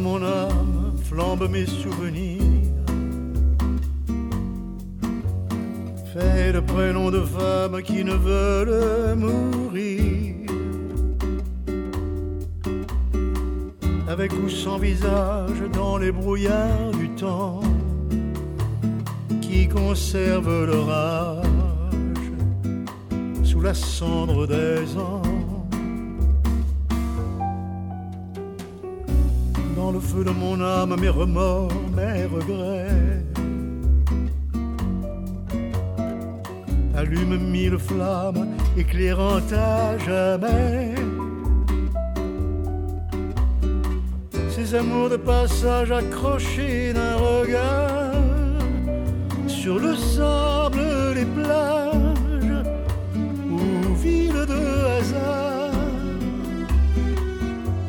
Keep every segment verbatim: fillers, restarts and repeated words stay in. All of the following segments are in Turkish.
mon âme flambent mes souvenirs. Fait de prénoms de femmes qui ne veulent mourir. Avec ou sans visage dans les brouillards du temps, qui conservent leur âge sous la cendre des ans. Dans le feu de mon âme, mes remords, mes regrets allument mille flammes, éclairant à jamais ces amours de passage accrochés d'un regard sur le sable des plages ou ville de hasard,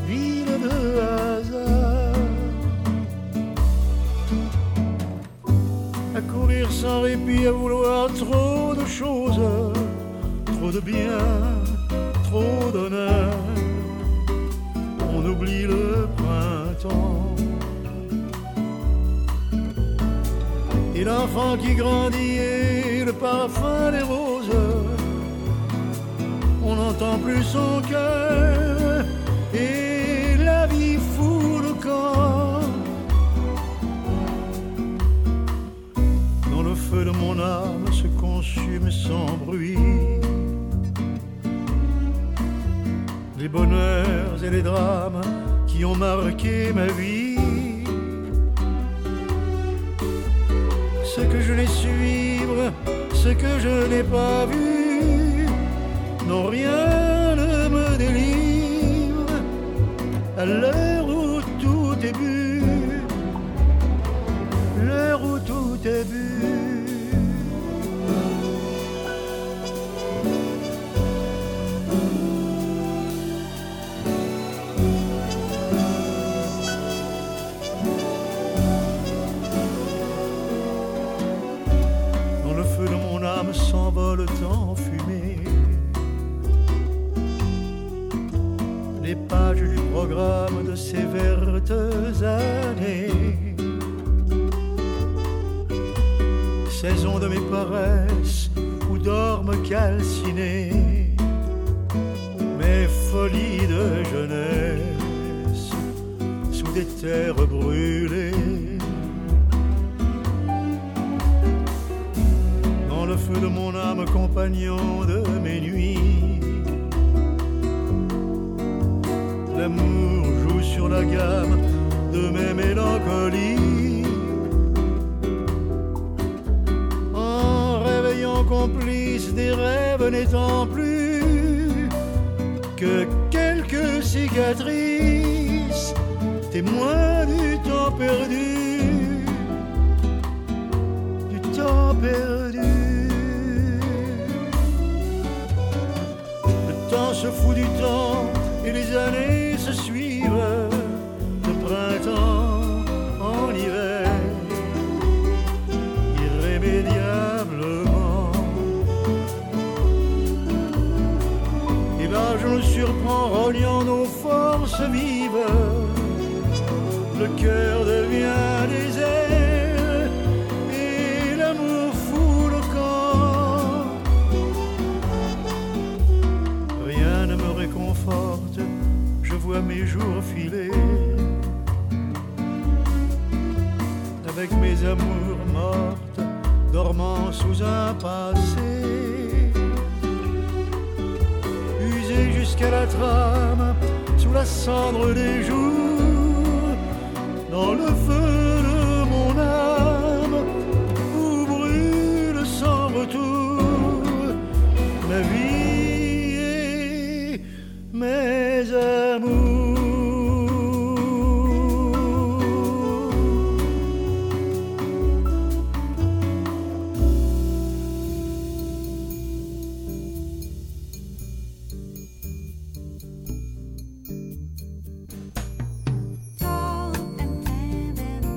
ville de hasard. À courir sans répit, à vouloir trop de choses, trop de bien, trop d'honneur, on oublie le printemps. Et l'enfant qui grandit et le parfum des roses, on n'entend plus son cœur et la vie fout le camp. Dans le feu de mon âme se consume sans bruit les bonheurs et les drames qui ont marqué ma vie. Ce que je n'ai suivre, ce que je n'ai pas vu, non rien ne me délivre à l'heure où tout est bu, l'heure où tout est bu. S'envole en fumée les pages du programme de ces vertes années, saison de mes paresses où dorment calcinées mes folies de jeunesse sous des terres brûlées. Le feu de mon âme, compagnon de mes nuits, l'amour joue sur la gamme de mes mélancolies, en réveillant complice des rêves n'étant plus que quelques cicatrices, témoins du temps perdu, du temps perdu. Le temps se fout du temps et les années se suivent de printemps en hiver irrémédiablement. Et l'âge nous surprend reliant nos forces vives, le cœur devient désert et l'amour fout le camp. Rien ne me réconforte, je vois mes jours filer avec mes amours mortes dormant sous un passé usé jusqu'à la trame sous la cendre des jours. Dans le feu de mon âme, où brûle sans retour ma vie et mes amours. Paul and Anna.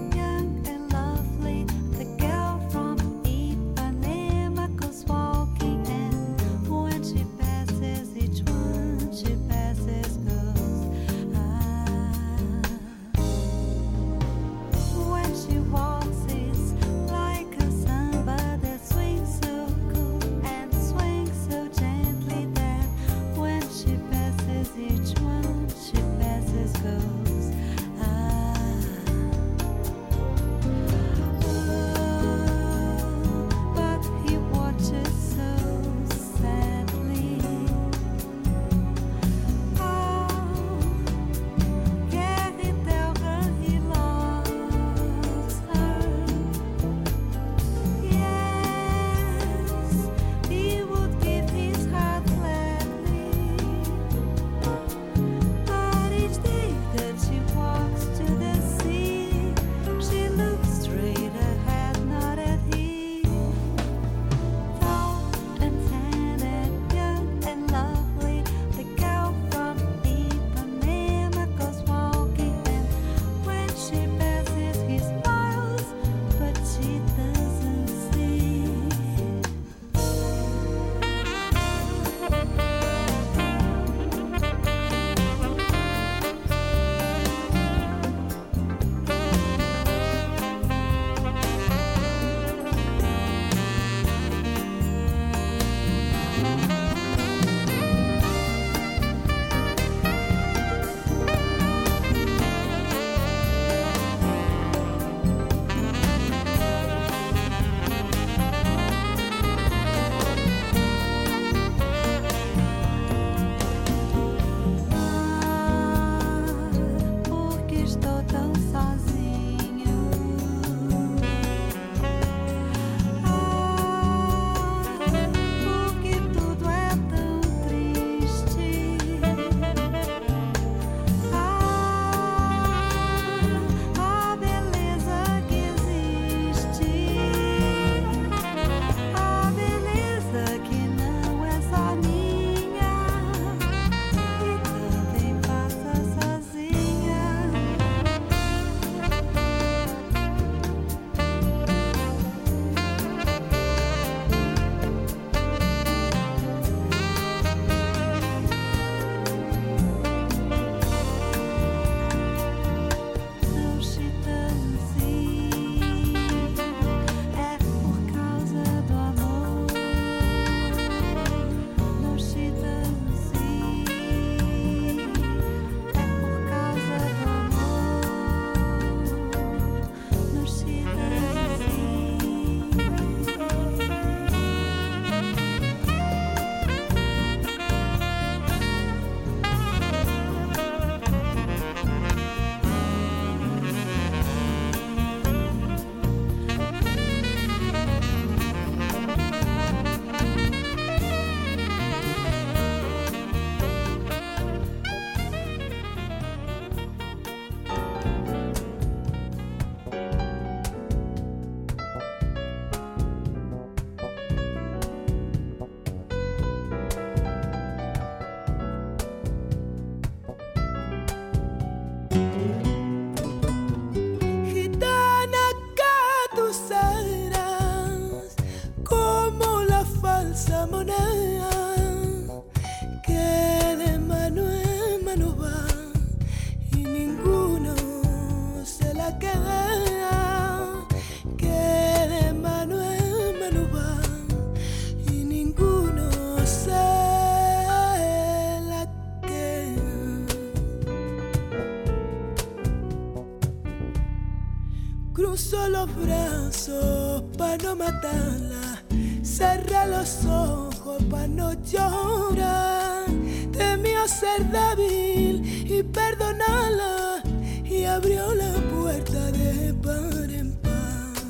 un solo brazo pa' no matarla. Cerré los ojos pa' no llorar. Temió ser débil y perdonarla, y abrió la puerta de par en par.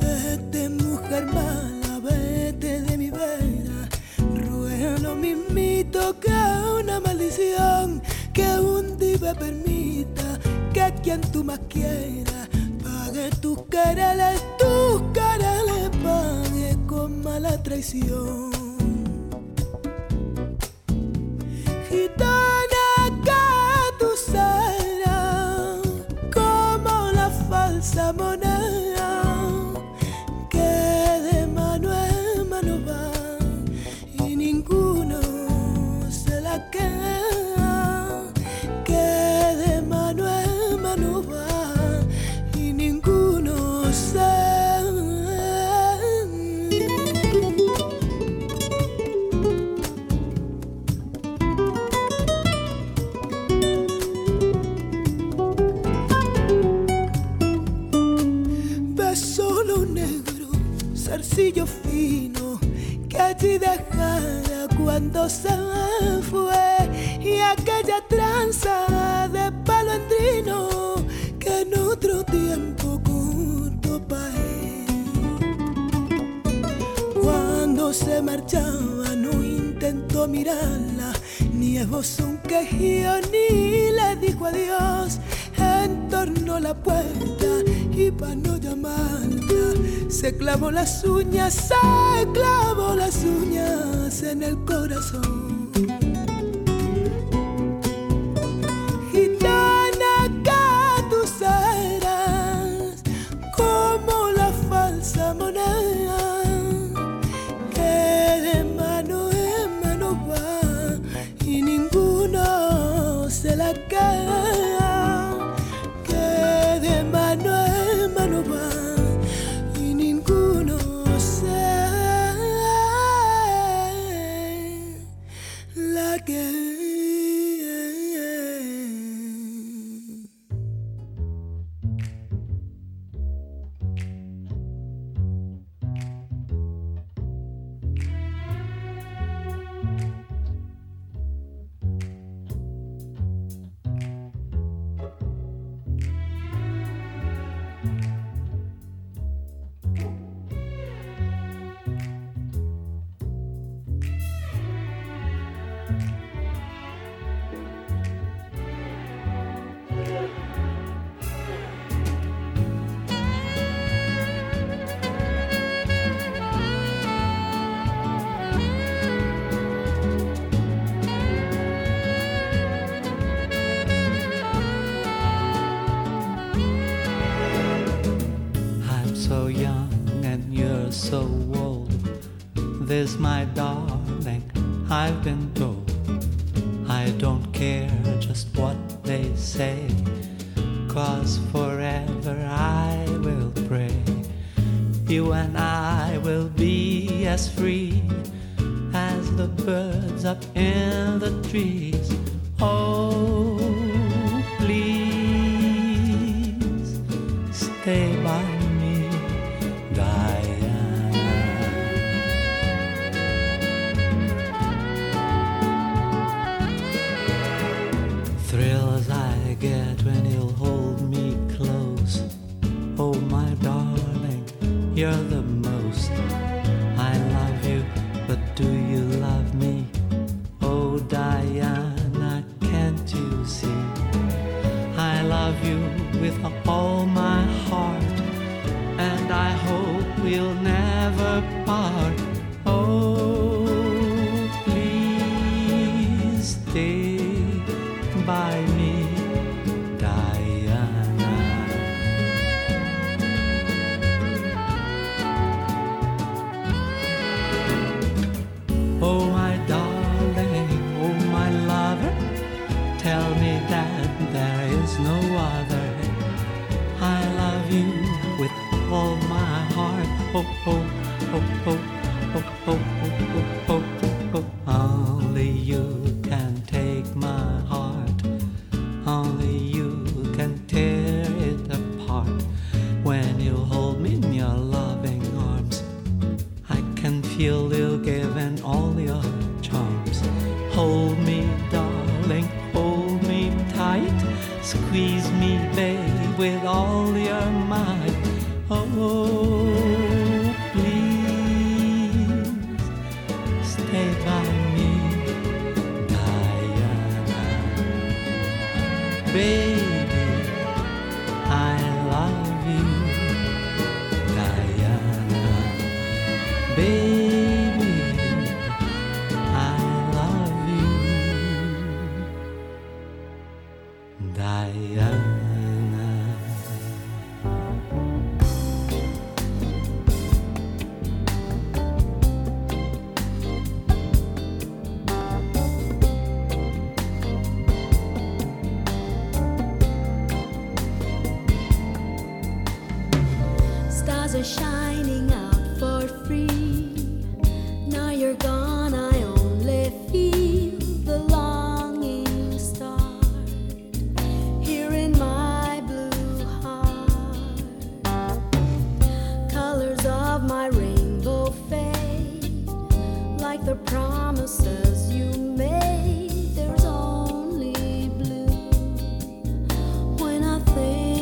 Vete, mujer mala, vete de mi vera. Ruega lo mismito que una maldición, que un día permita que quien tú más quieras pague tus quereres, tus quereres pague con mala traición. Gitana, que tú serás como la falsa moneda que de mano en mano va y ninguno se la queda, que de mano en mano va y ninguno se la queda. Zarcillo fino que te dejara cuando se fue, y aquella tranza de palo andrino que en otro tiempo curto pa' él. Cuando se marchaba no intentó mirarla, ni esbozó un quejío ni le dijo adiós. Entornó la puerta y pa' no llamarla se clavó las uñas, se clavó las uñas en el corazón. Gitana, que tú serás como la falsa moneda que de mano en mano va y ninguno se la queda. This, my darling, I've been told. I don't care just what they say, 'cause forever I will pray. You and I will be as free as the birds up in the trees. Oh, please stay by me, darling. When you'll hold me close, oh my darling, you're the most. I love you, but do you love me? Oh Diana, can't you see? I love you with all my heart, and I hope we'll never part. Oh, please stay by me. Oh my darling, oh my lover, tell me that there is no other. I love you with all my heart. Oh, oh, oh, oh, oh, oh, oh, oh, oh, oh. Only you can take my heart, only you can tear it apart. feel you'll give in all your charms. Hold me, darling, hold me tight. Squeeze me, babe, with all your might. Oh, please stay by me, Diana. Baby, I love you, Diana. Baby, I love you, Diana. Shining out for free. Now you're gone, I only feel the longing start here in my blue heart. Colors of my rainbow fade like the promises you made. There's only blue when I think.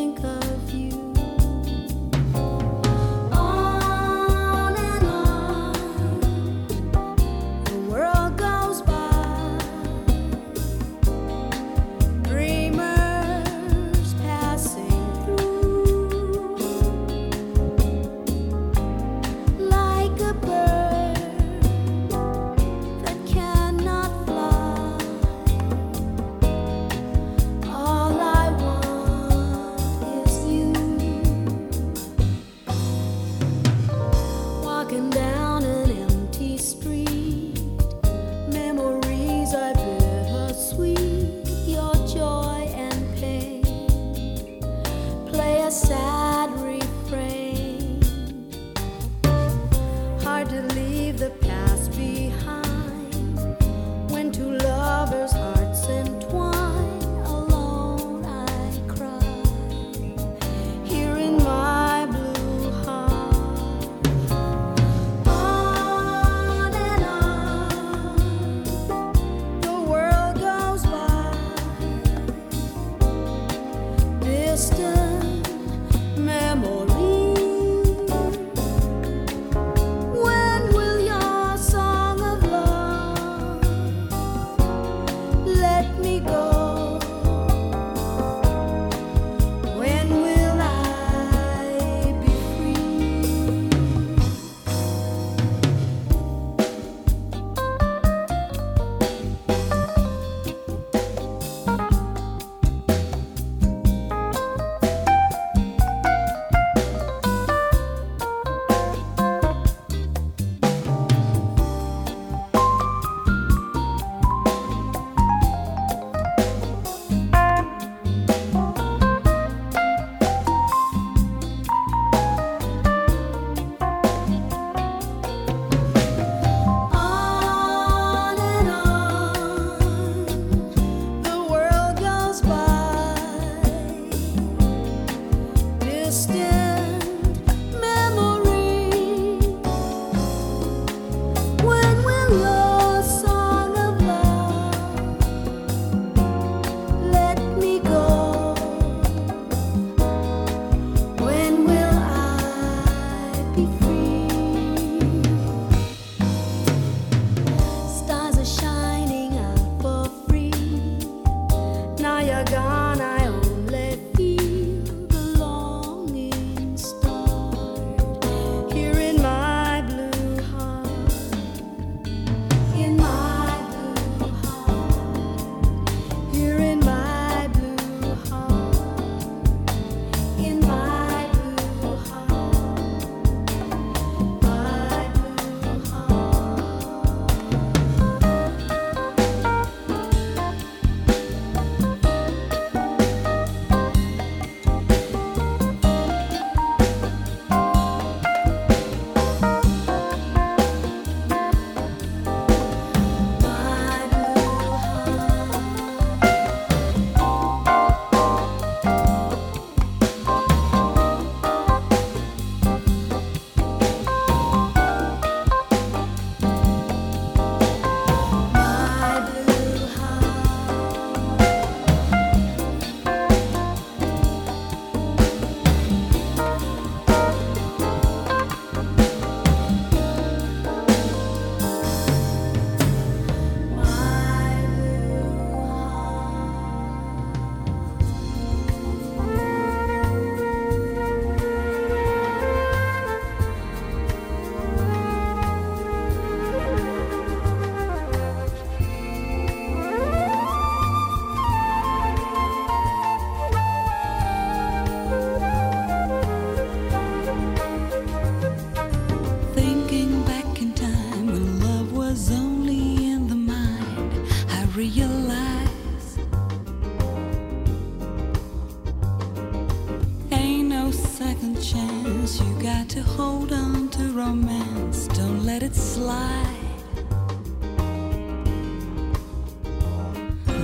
hold on to romance, don't let it slide.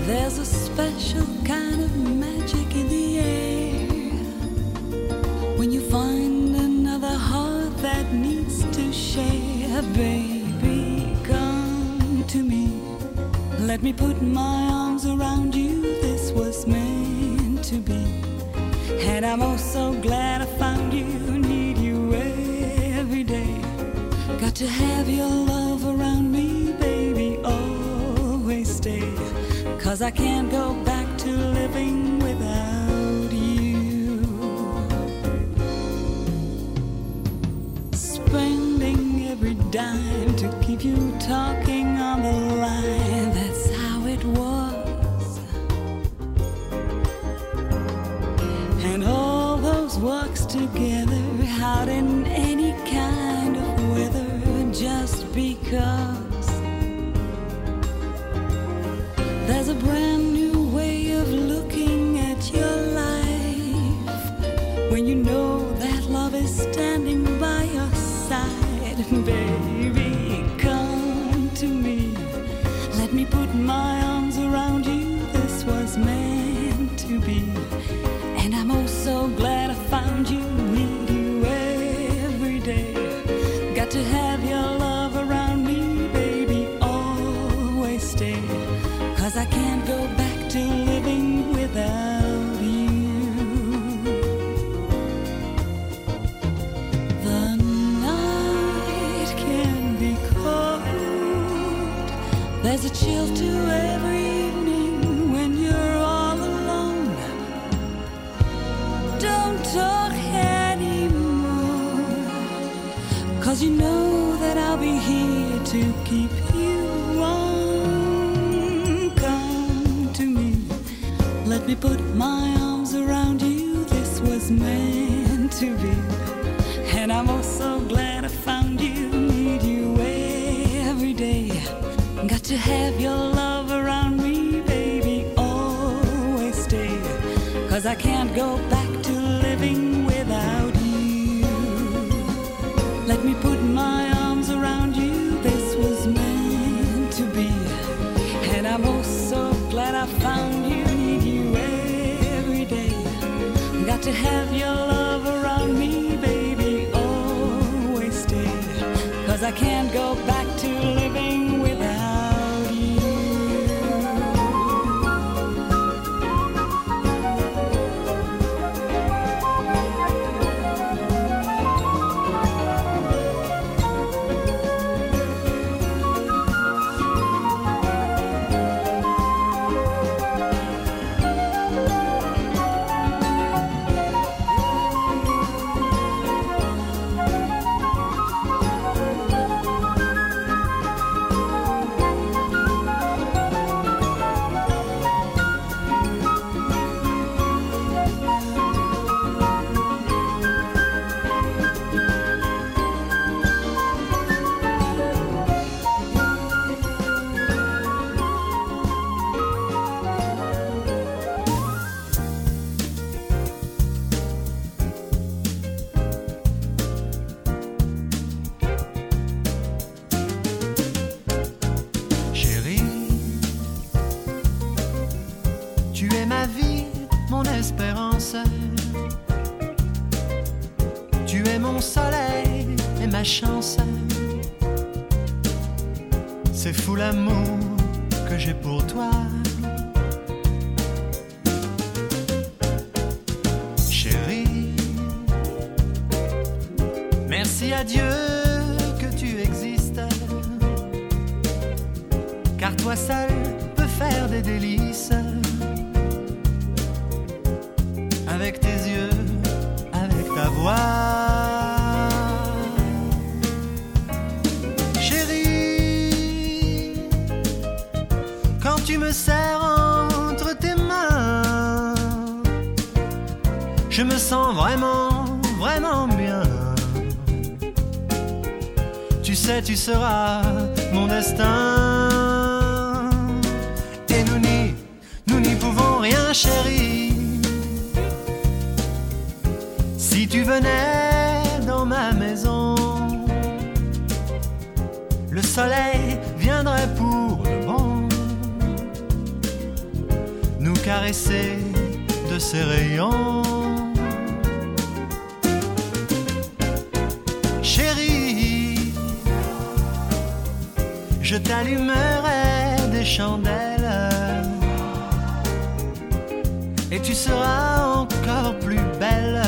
There's a special kind of magic in the air when you find another heart that needs to share. Baby, come to me, let me put my arms around you. This was meant to be, and I'm oh so glad I found you. Need you every day. Got to have your love around me, baby, always stay. 'Cause I can't go back to living without you. Spending every dime to keep you talking on the line. That's how it was. And all those walks together out in any kind of weather, just because there's a brand new way of looking at your life when you know that love is standing by your side. Baby, come to me, let me put my arms around you. This was meant to be, and I'm oh so glad I found you. Need you every day. Got to have your love around me, baby, always stay. 'Cause I can't go back to living without you. The night can be cold. There's a chill to every evening when you're all alone. Don't talk anymore, 'cause you know that I'll be here to keep you warm. Let me put my arms around you. This was meant to be, and I'm oh so glad I found you. Need you every day. Got to have your love around me, baby, always stay. 'Cause I can't go back to living without you. Let me put my arms around you. This was meant to be, and I'm oh so glad I found you. Got to have your love around me, baby, always stay. 'Cause I can't go back to living without you. Tu seras mon destin. Et nous n'y, nous n'y pouvons rien, chérie. Si tu venais dans ma maison, soleil viendrait pour de bon nous caresser de ses rayons. Chérie, je t'allumerai des chandelles et tu seras encore plus belle.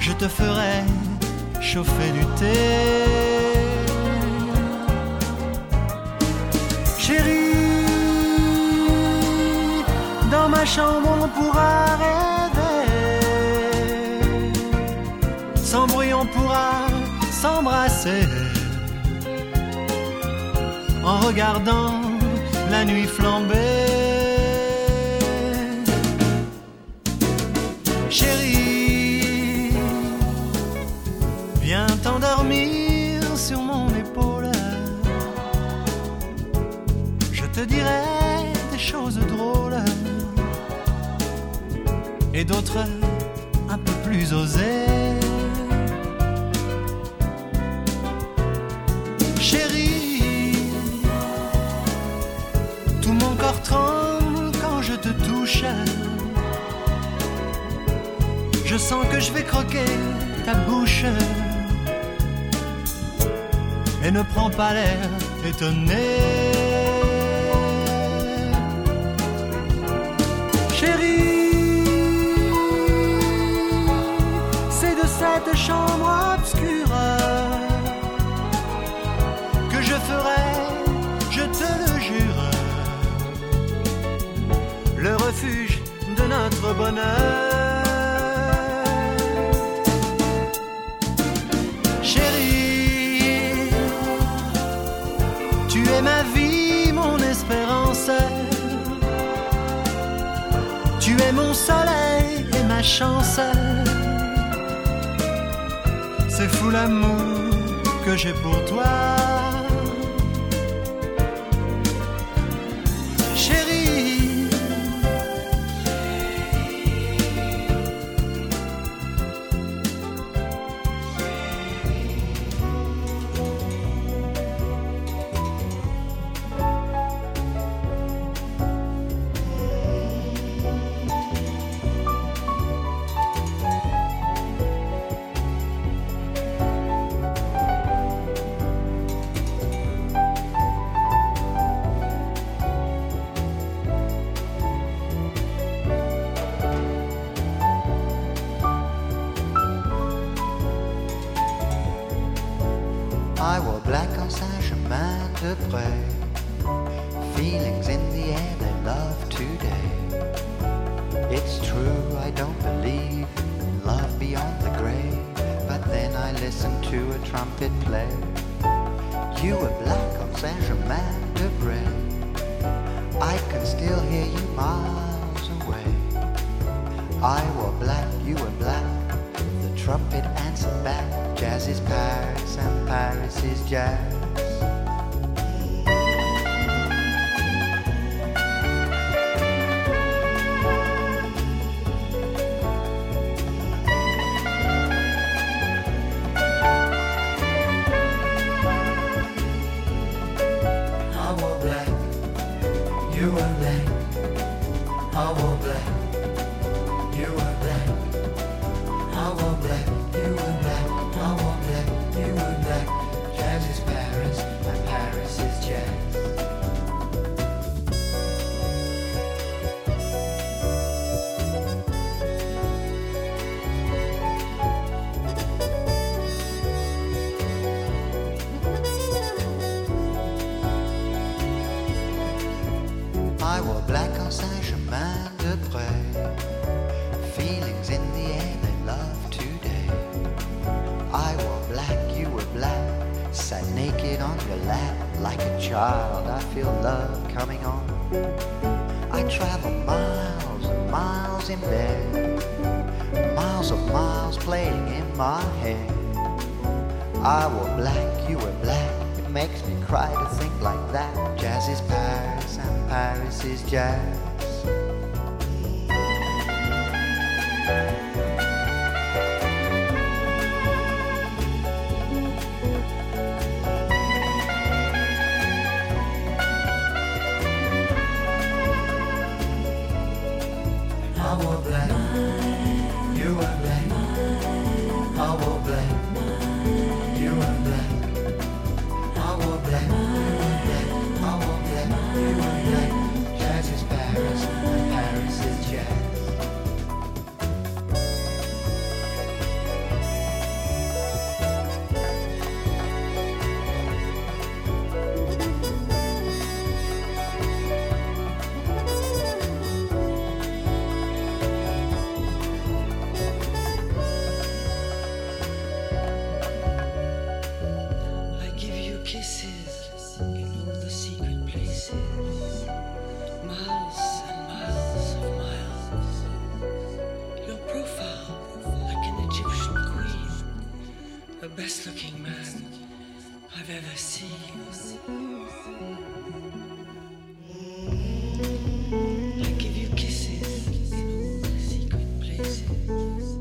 Je te ferai chauffer du thé. Chérie, dans ma chambre on pourra rêver, sans bruit on pourra s'embrasser, en regardant la nuit flamber. Chérie, viens t'endormir sur mon épaule. Je te dirai des choses drôles et d'autres un peu plus osées. Chérie, tout mon corps tremble quand je te touche. Je sens que je vais croquer ta bouche. Et ne prends pas l'air étonné. Chérie, c'est de cette chambre obscure que je ferai, je te le jure, le refuge de notre bonheur. Chérie, tu es ma vie, mon espérance. Tu es mon soleil et ma chance. C'est fou l'amour que j'ai pour toi. Chérie, jazz. best looking man I've ever seen. I give you kisses in secret places.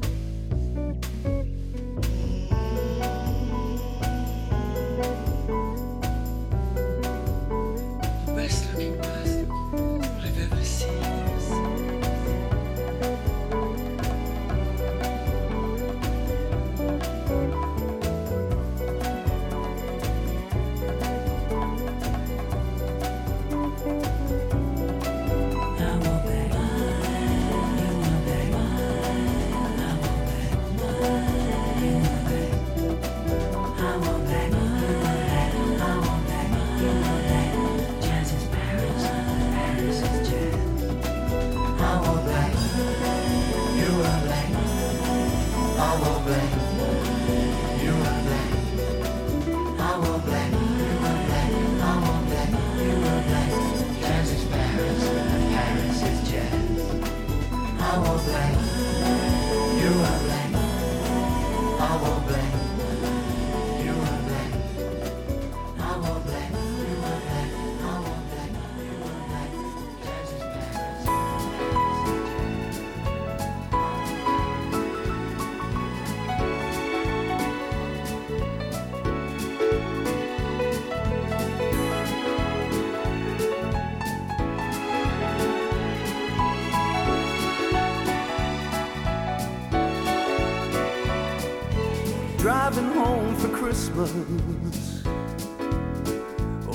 Driving home for Christmas.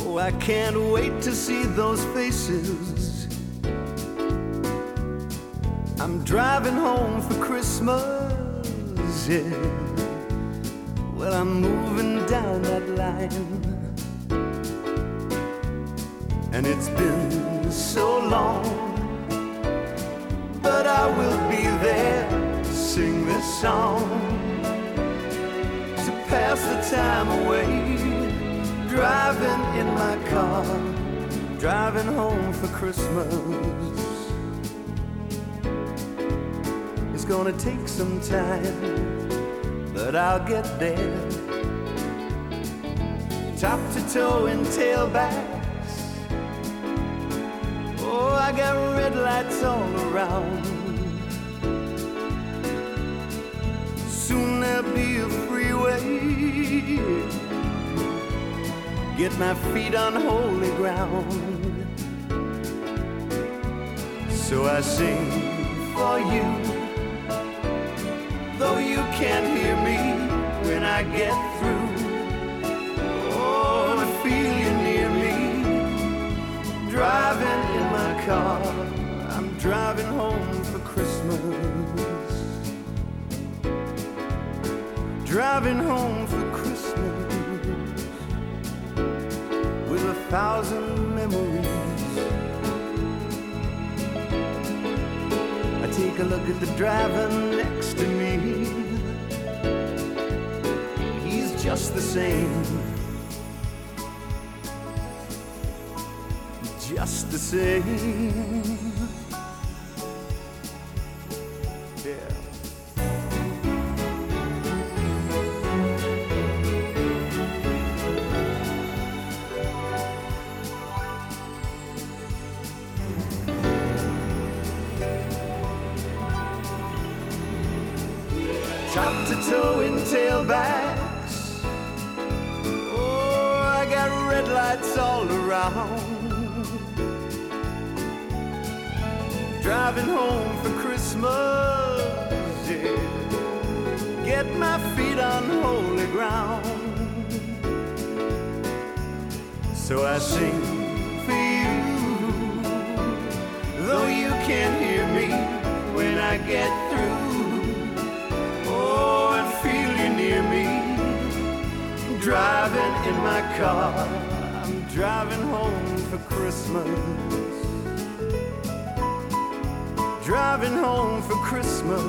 Oh, I can't wait to see those faces. I'm driving home for Christmas, yeah. Well, I'm moving down that line, and it's been so long, but I will be there, sing this song. Pass the time away, driving in my car, driving home for Christmas. It's gonna take some time, but I'll get there. Top to toe and tailbacks. Oh, I got red lights all around. Soon there'll be a freeway. Get my feet on holy ground. So I sing for you, though you can't hear me when I get through. Oh, I feel you near me, driving in my car. I'm driving home for Christmas. Driving home for Christmas with a thousand memories. I take a look at the driver next to me. He's just the same, just the same. Yeah. Top to toe in tailbacks. Oh, I got red lights all around. Driving home for Christmas, yeah. Get my feet on holy ground. So I sing for you, though you can't hear me when I get through. Oh, I feel you near me, driving in my car. I'm driving home for Christmas, driving home for Christmas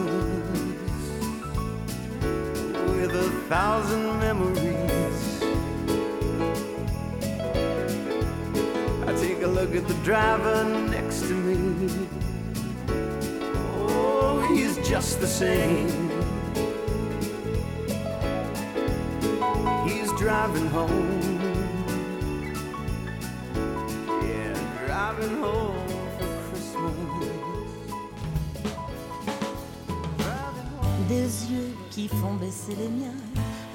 with a thousand memories. I take a look at the driver next to me. Oh, he's just the same, driving home. Yeah, driving home for Christmas. Des yeux qui font baisser les miens,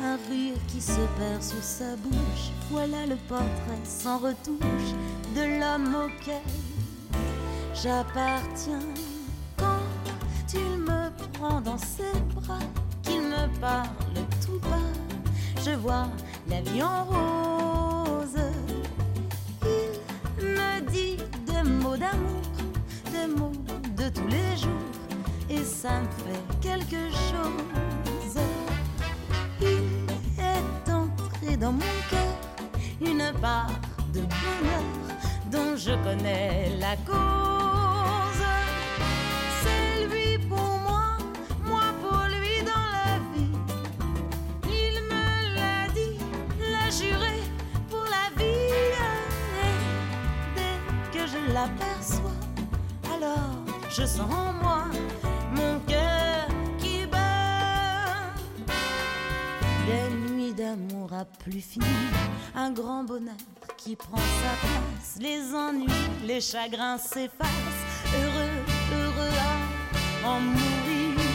un rire qui se perd sur sa bouche. Voilà le portrait sans retouche de l'homme auquel j'appartiens. Quand il me prend dans ses bras, qu'il me parle tout bas, je vois la vie en rose. Il me dit des mots d'amour, des mots de tous les jours, et ça me fait quelque chose. Il est entré dans mon cœur une part de bonheur dont je connais la cause. L'aperçois, alors je sens en moi mon cœur qui bat. Des nuits d'amour à plus finir, un grand bonheur qui prend sa place. Les ennuis, les chagrins s'effacent, heureux, heureux à en mourir.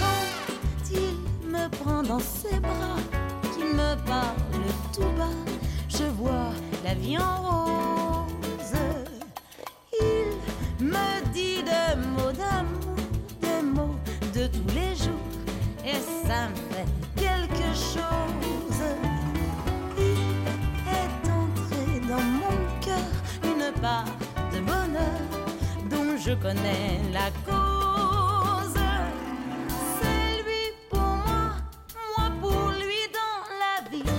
Quand il me prend dans ses bras, qu'il me parle tout bas, je vois la vie en rose. Me dit des mots d'amour, des mots de tous les jours, et ça me fait quelque chose. Il est entré dans mon cœur une part de bonheur dont je connais la cause. C'est lui pour moi, moi pour lui dans la vie.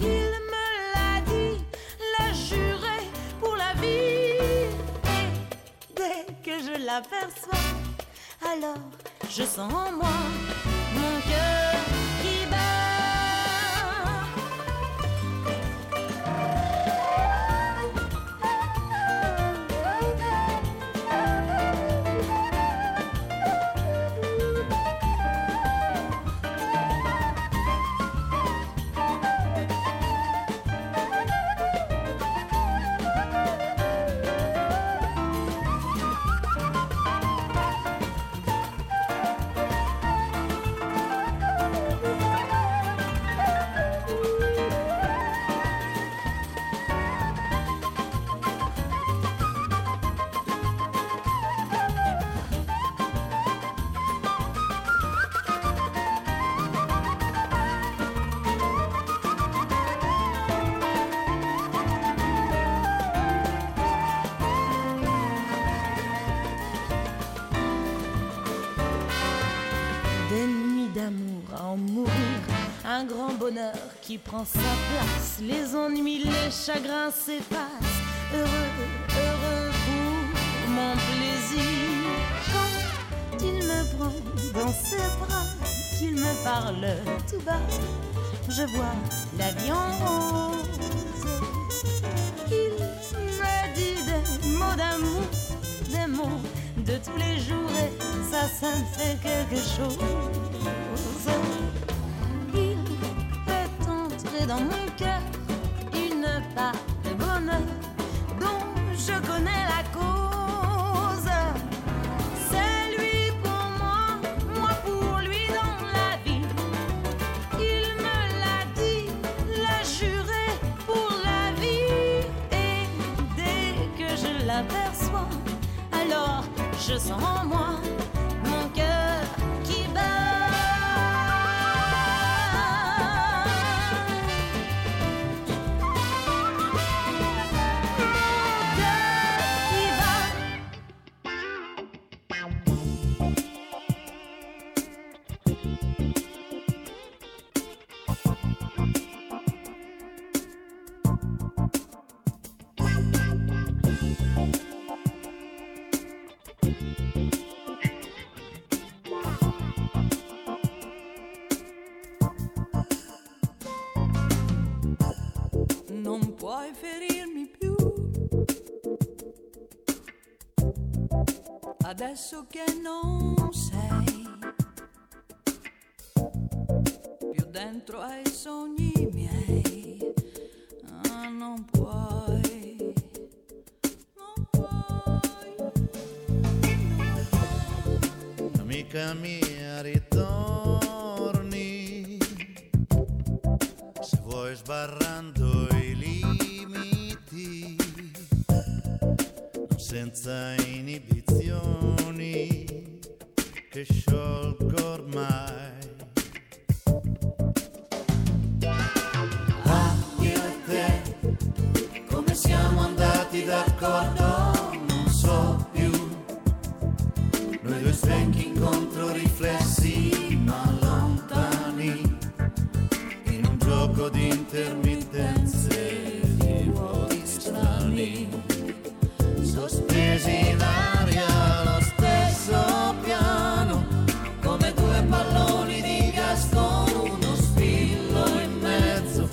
Il me l'a dit, l'a juré pour la vie. Je l'aperçois, alors je sens en moi mon cœur qui qui prend sa place, les ennuis, les chagrins s'effacent, heureux, heureux pour mon plaisir. Quand il me prend dans ses bras, qu'il me parle tout bas, je vois la vie en rose. Il me dit des mots d'amour, des mots de tous les jours, et ça, ça me fait quelque chose. Dans mon cœur, une part de bonheur dont je connais la cause. C'est lui pour moi, moi pour lui dans la vie. Il me l'a dit, l'a juré pour la vie. Et dès que je l'aperçois, alors je sens en moi mon cœur qui bat. Adesso che non sei più dentro ai sogni miei. mia ritorni, se vuoi sbarrando i limiti, non senza inibizioni che sciolgo ormai. Ah, io e te, come siamo andati d'accordo, non so più, noi due specchi contro riflessi ma lontani, in un gioco di intermittenze di vuoti strani, sospesi in aria lo stesso piano, come due palloni di gas con uno spillo in mezzo,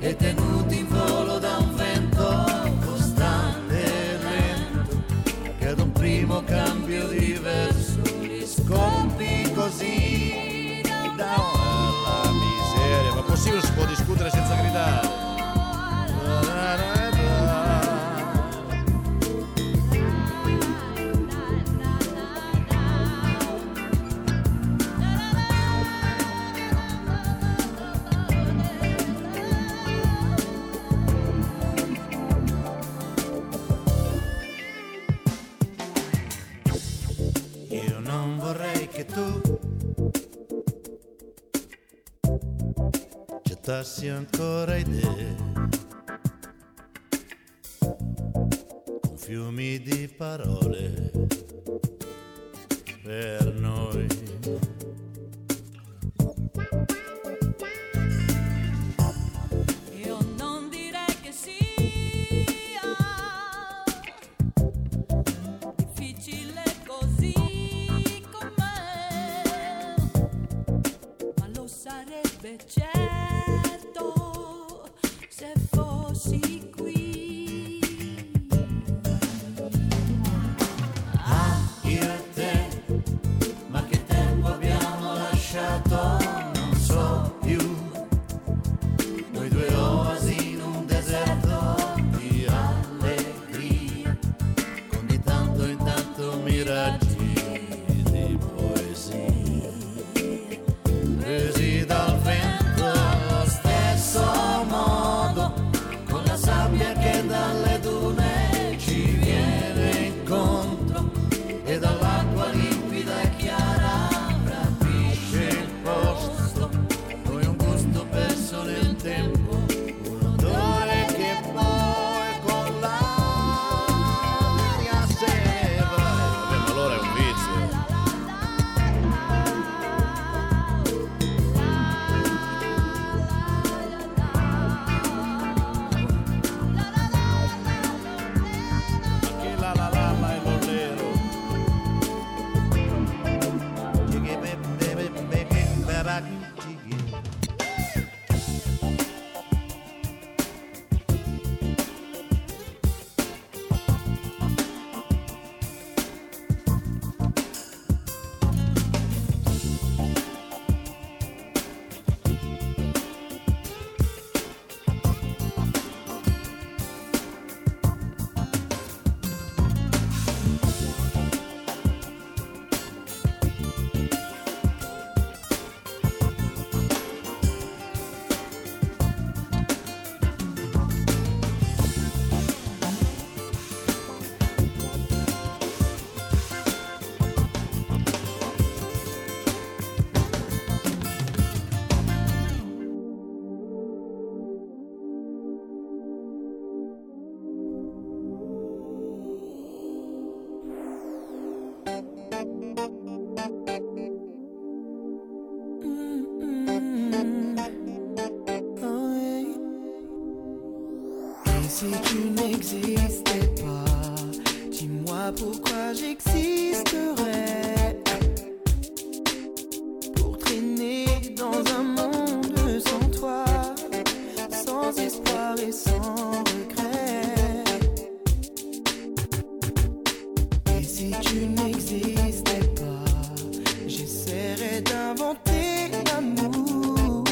e tenuti in volo da un vento costante e lento, che ad un primo cambio diverso scoppi così da alla miseria. Ma possibile si può discutere senza gridare? Gettassi ancora idee con fiumi di parole per noi. Io non direi che sia difficile così com'è, ma lo sarebbe certo se fossi qui. Ah, io e te, ma che tempo abbiamo lasciato, non so più, noi due oasi in un deserto di allegria, con di tanto in tanto miraggi di poesia, presi dal vento allo stesso sabbia che dalle dune ci viene incontro, e dall'acqua limpida e chiara rapisce il posto, poi un gusto perso nel tempo, un odore che poi con l'aria se va. Beh, ma allora è un vizio. Si tu n'existais pas, dis-moi pourquoi j'existerais, pour traîner dans un monde sans toi, sans espoir et sans regret. Et si tu n'existais pas, j'essaierais d'inventer l'amour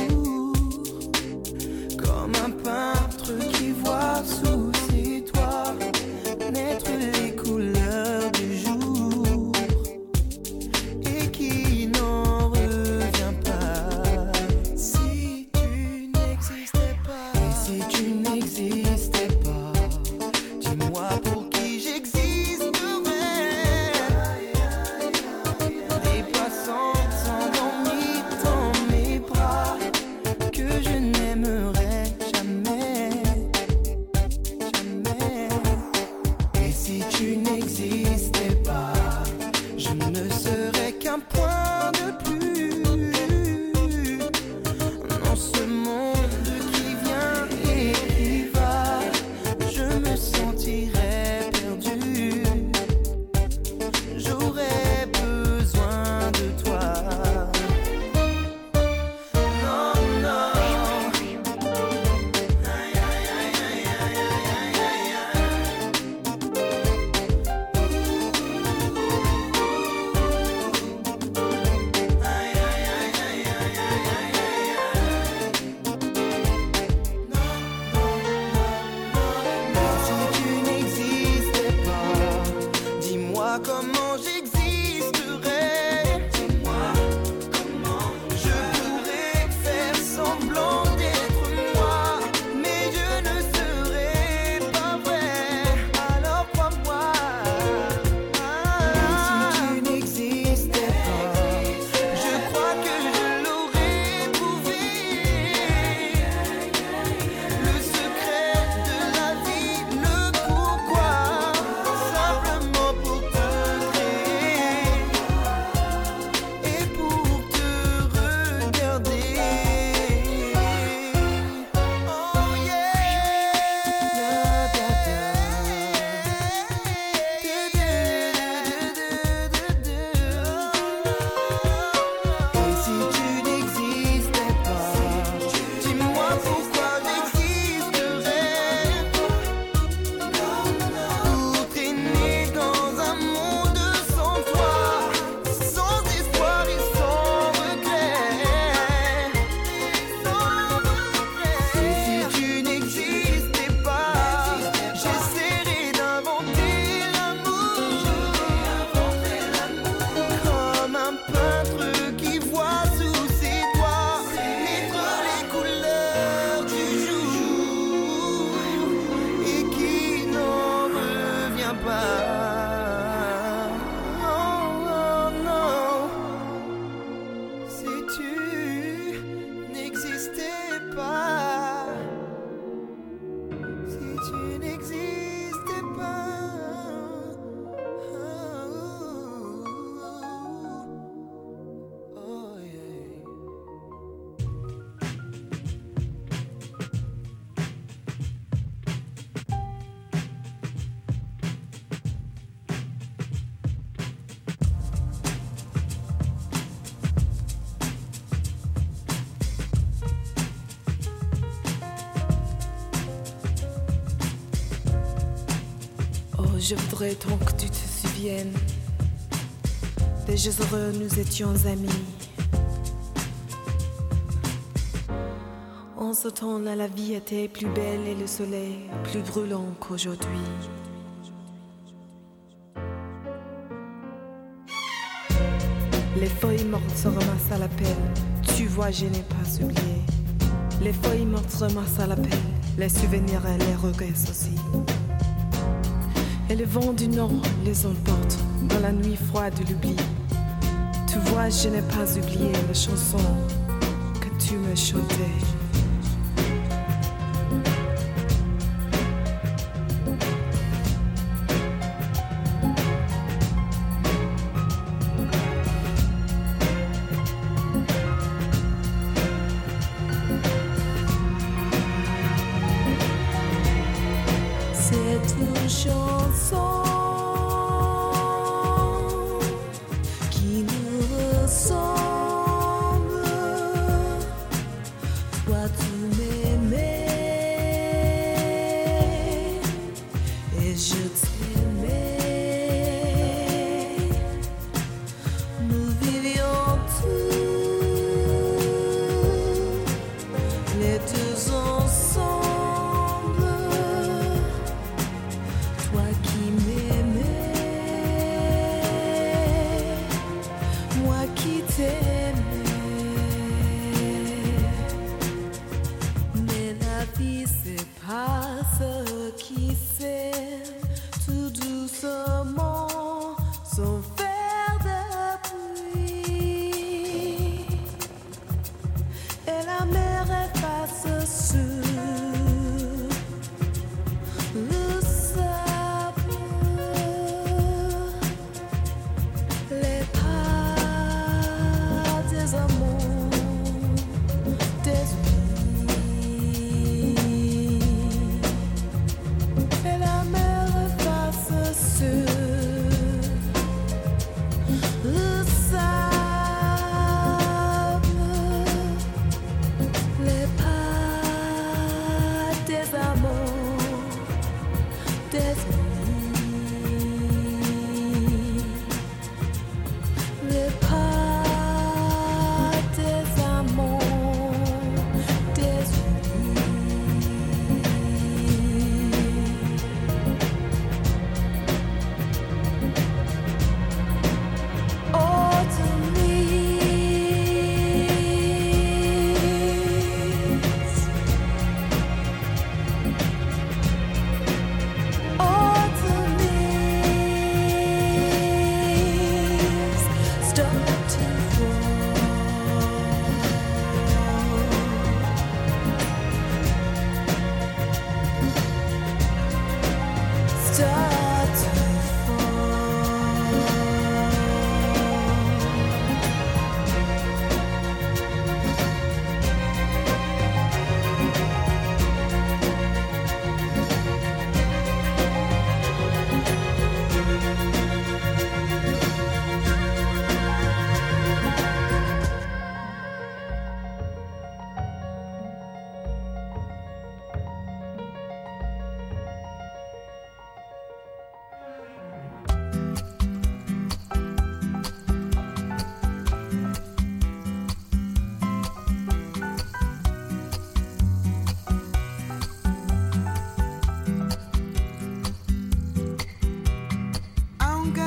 comme un peintre qui voit sous ses toits naître les couleurs du jour. Je voudrais tant que tu te souviennes des jours heureux où nous étions amis. En ce temps-là, la vie était plus belle et le soleil plus brûlant qu'aujourd'hui. Les feuilles mortes se ramassent à la pelle, tu vois, je n'ai pas oublié. Les feuilles mortes se ramassent à la pelle, les souvenirs et les regrets aussi. Et le vent du nord les emporte dans la nuit froide de l'oubli. Tu vois, je n'ai pas oublié la chanson que tu me chantais.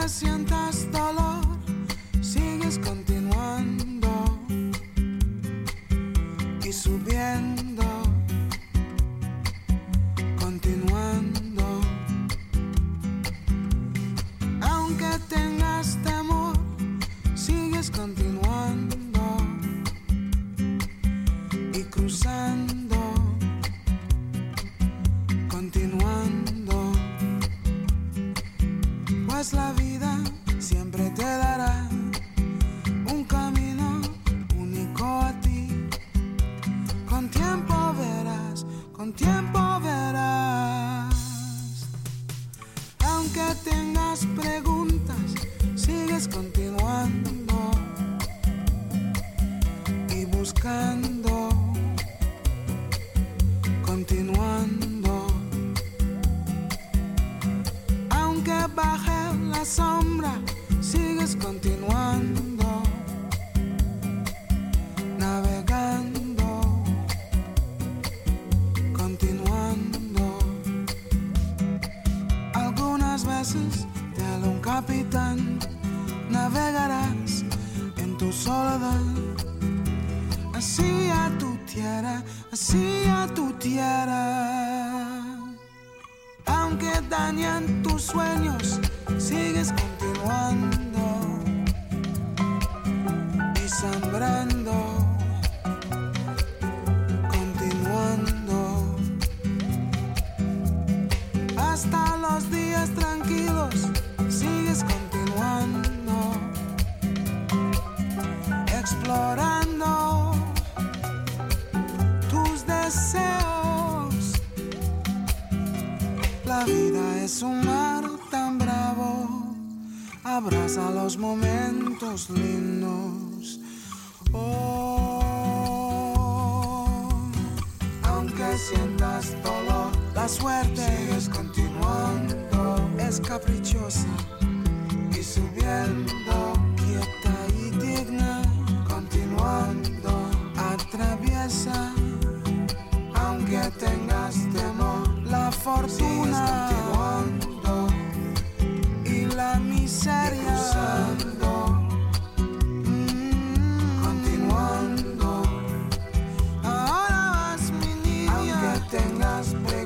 Sientas dolor, sigues continuando y subiendo, continuando. Aunque tengas temor, sigues continuando y cruzando, continuando. Pues la vida siempre te dará un camino único a ti. Con tiempo verás, con tiempo verás. Aunque tengas preguntas, sigues continuando y buscando, continuando. Aunque capitán, navegarás en tu soledad, hacia tu tierra, hacia tu tierra. Aunque dañan tus sueños, sigues continuando y sangrando. Hasta los días tranquilos sigues continuando, explorando tus deseos. La vida es un mar tan bravo, abraza los momentos lindos. Oh, aunque sientas dolor, la suerte sigues continuando, es caprichosa y subiendo, quieta y digna, continuando, atraviesa, aunque tengas temor, la fortuna sigues continuando y la miseria cruzando, mm, continuando. Ahora vas, mi niña, aunque tengas preguntas.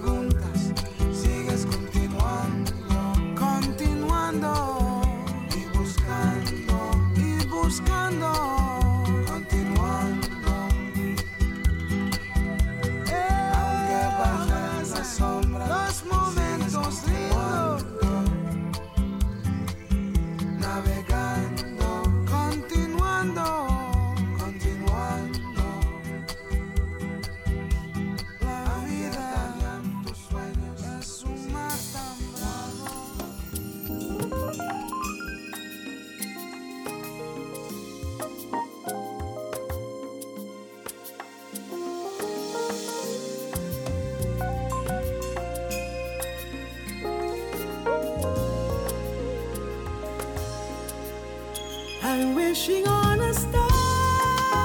Wishing on a star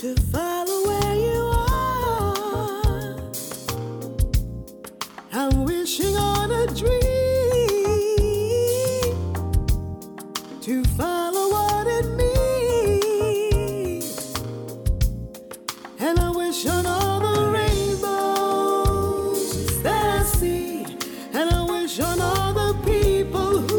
to follow where you are. I'm wishing on a dream to follow what it means. And I wish on all the rainbows that I see. And I wish on all the people who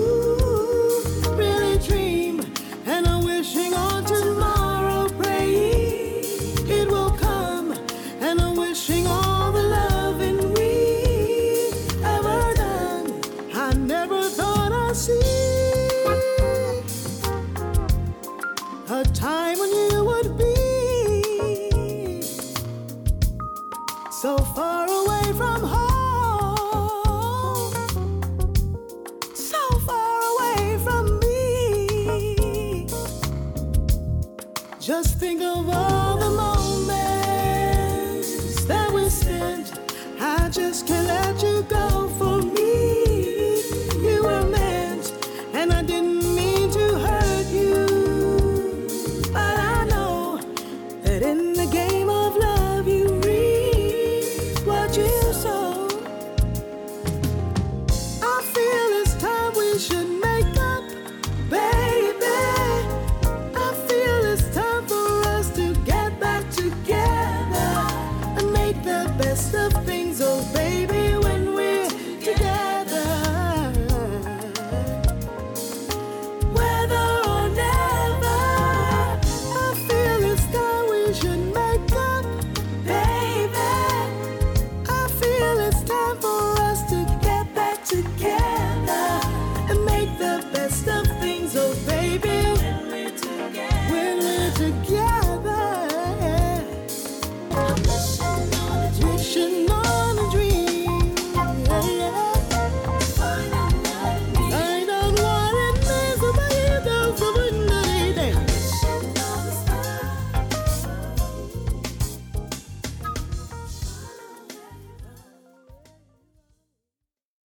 should